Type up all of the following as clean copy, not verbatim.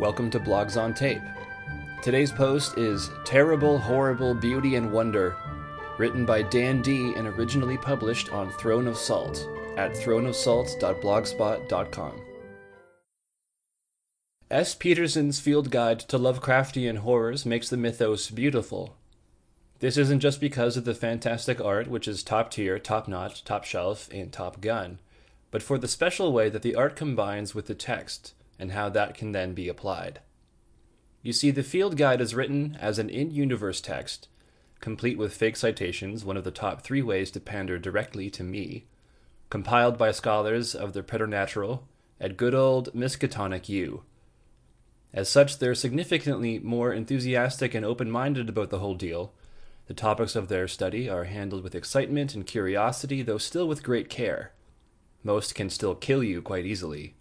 Welcome to Blogs on Tape. Today's post is Terrible, Horrible, Beauty and Wonder, written by Dan D and originally published on Throne of Salt at throneofsalt.blogspot.com. S. Peterson's Field Guide to Lovecraftian Horrors makes the mythos beautiful. This isn't just because of the fantastic art, which is top tier, top notch, top shelf, and top gun, but for the special way that the art combines with the text, and how that can then be applied. You see, the field guide is written as an in-universe text, complete with fake citations, one of the top three ways to pander directly to me, compiled by scholars of the preternatural at good old Miskatonic U. As such, they're significantly more enthusiastic and open-minded about the whole deal. The topics of their study are handled with excitement and curiosity, though still with great care. Most can still kill you quite easily.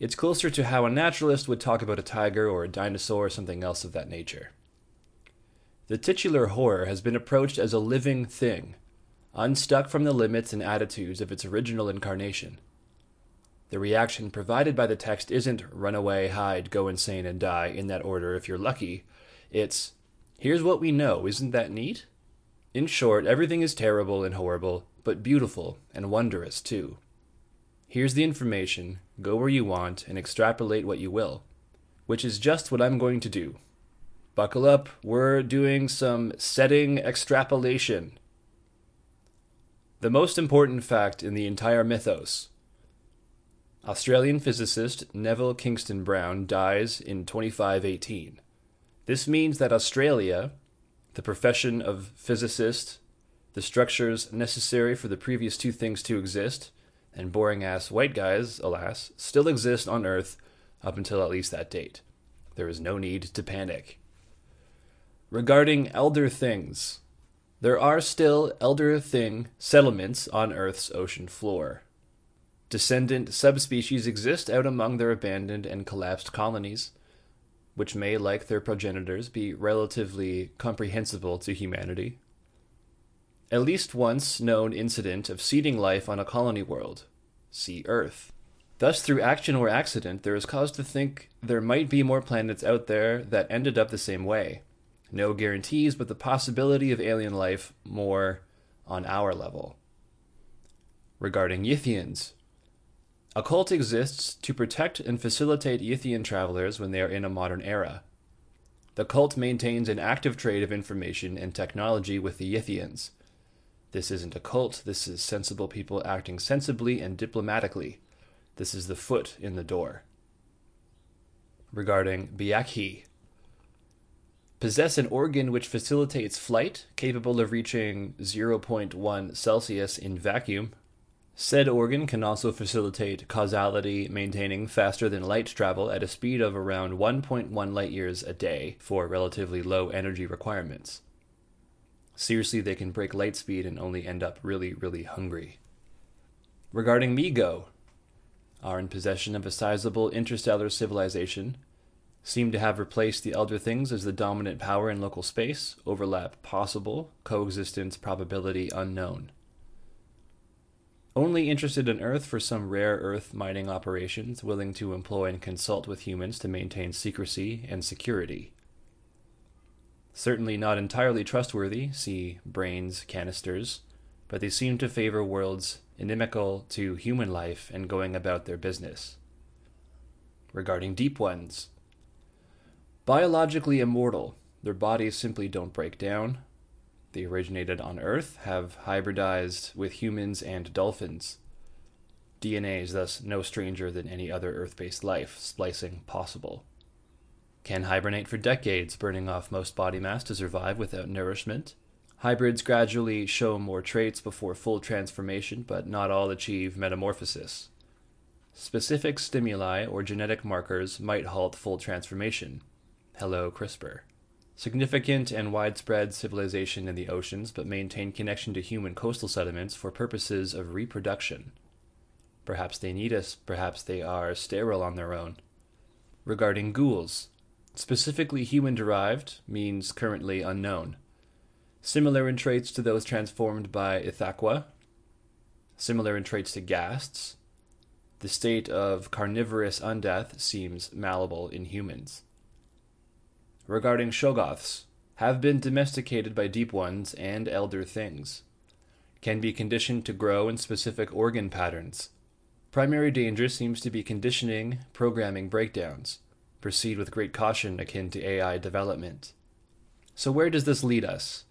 It's closer to how a naturalist would talk about a tiger or a dinosaur or something else of that nature. The titular horror has been approached as a living thing, unstuck from the limits and attitudes of its original incarnation. The reaction provided by the text isn't run away, hide, go insane, and die in that order if you're lucky. It's, here's what we know, isn't that neat? In short, everything is terrible and horrible, but beautiful and wondrous too. Here's the information, go where you want, and extrapolate what you will. Which is just what I'm going to do. Buckle up, we're doing some setting extrapolation. The most important fact in the entire mythos. Australian physicist Neville Kingston Brown dies in 2518. This means that Australia, the profession of physicist, the structures necessary for the previous two things to exist, and boring-ass white guys, alas, still exist on Earth up until at least that date. There is no need to panic. Regarding Elder Things, there are still Elder Thing settlements on Earth's ocean floor. Descendant subspecies exist out among their abandoned and collapsed colonies, which may, like their progenitors, be relatively comprehensible to humanity. At least once known incident of seeding life on a colony world. See Earth. Thus, through action or accident, there is cause to think there might be more planets out there that ended up the same way. No guarantees, but the possibility of alien life more on our level. Regarding Yithians, a cult exists to protect and facilitate Yithian travelers when they are in a modern era. The cult maintains an active trade of information and technology with the Yithians. This isn't a cult, this is sensible people acting sensibly and diplomatically. This is the foot in the door. Regarding biaki, possess an organ which facilitates flight, capable of reaching 0.1 Celsius in vacuum. Said organ can also facilitate causality, maintaining faster than light travel at a speed of around 1.1 light years a day for relatively low energy requirements. Seriously, they can break light speed and only end up really, really hungry. Regarding Mi-Go, are in possession of a sizable interstellar civilization, seem to have replaced the Elder Things as the dominant power in local space, overlap possible, coexistence probability unknown. Only interested in Earth for some rare earth mining operations, willing to employ and consult with humans to maintain secrecy and security. Certainly not entirely trustworthy, see brains, canisters, but they seem to favor worlds inimical to human life and going about their business. Regarding deep ones, biologically immortal, their bodies simply don't break down. They originated on Earth, have hybridized with humans and dolphins. DNA is thus no stranger than any other Earth-based life, splicing possible. Can hibernate for decades, burning off most body mass to survive without nourishment. Hybrids gradually show more traits before full transformation, but not all achieve metamorphosis. Specific stimuli or genetic markers might halt full transformation. Hello, CRISPR. Significant and widespread civilization in the oceans, but maintain connection to human coastal sediments for purposes of reproduction. Perhaps they need us, perhaps they are sterile on their own. Regarding ghouls, specifically human-derived, means currently unknown. Similar in traits to those transformed by Ithaqua. Similar in traits to ghasts. The state of carnivorous undeath seems malleable in humans. Regarding shogoths, have been domesticated by deep ones and elder things. Can be conditioned to grow in specific organ patterns. Primary danger seems to be conditioning, programming breakdowns. Proceed with great caution akin to AI development. So where does this lead us?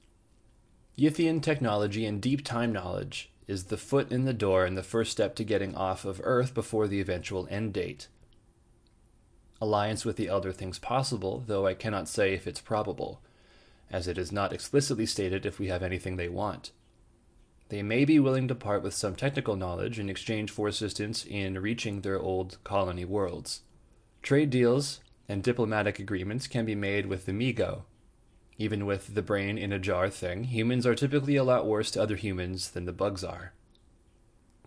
Yithian technology and deep time knowledge is the foot in the door and the first step to getting off of Earth before the eventual end date. Alliance with the Elder Things possible, though I cannot say if it's probable, as it is not explicitly stated if we have anything they want. They may be willing to part with some technical knowledge in exchange for assistance in reaching their old colony worlds. Trade deals and diplomatic agreements can be made with the Mi-Go. Even with the brain in a jar thing, humans are typically a lot worse to other humans than the bugs are.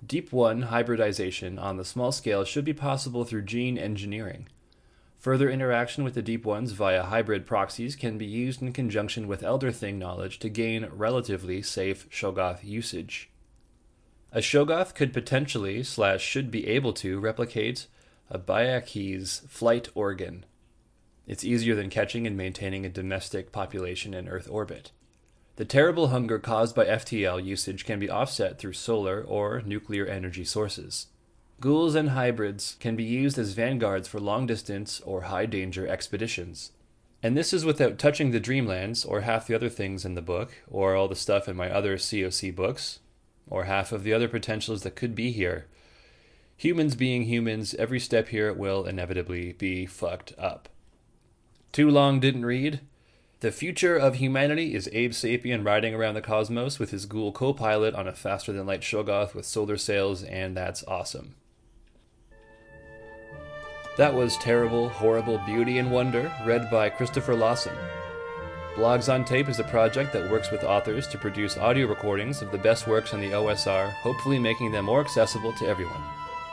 Deep One hybridization on the small scale should be possible through gene engineering. Further interaction with the Deep Ones via hybrid proxies can be used in conjunction with Elder Thing knowledge to gain relatively safe Shogoth usage. A Shogoth could potentially, should be able to, replicate a biaki's flight organ. It's easier than catching and maintaining a domestic population in Earth orbit. The terrible hunger caused by FTL usage can be offset through solar or nuclear energy sources. Ghouls and hybrids can be used as vanguards for long-distance or high-danger expeditions. And this is without touching the Dreamlands, or half the other things in the book, or all the stuff in my other COC books, or half of the other potentials that could be here. Humans being humans, every step here will inevitably be fucked up. Too long didn't read? The future of humanity is Abe Sapien riding around the cosmos with his ghoul co-pilot on a faster-than-light Shogoth with solar sails, and that's awesome. That was Terrible, Horrible Beauty and Wonder, read by Christopher Lawson. Blogs on Tape is a project that works with authors to produce audio recordings of the best works on the OSR, hopefully making them more accessible to everyone.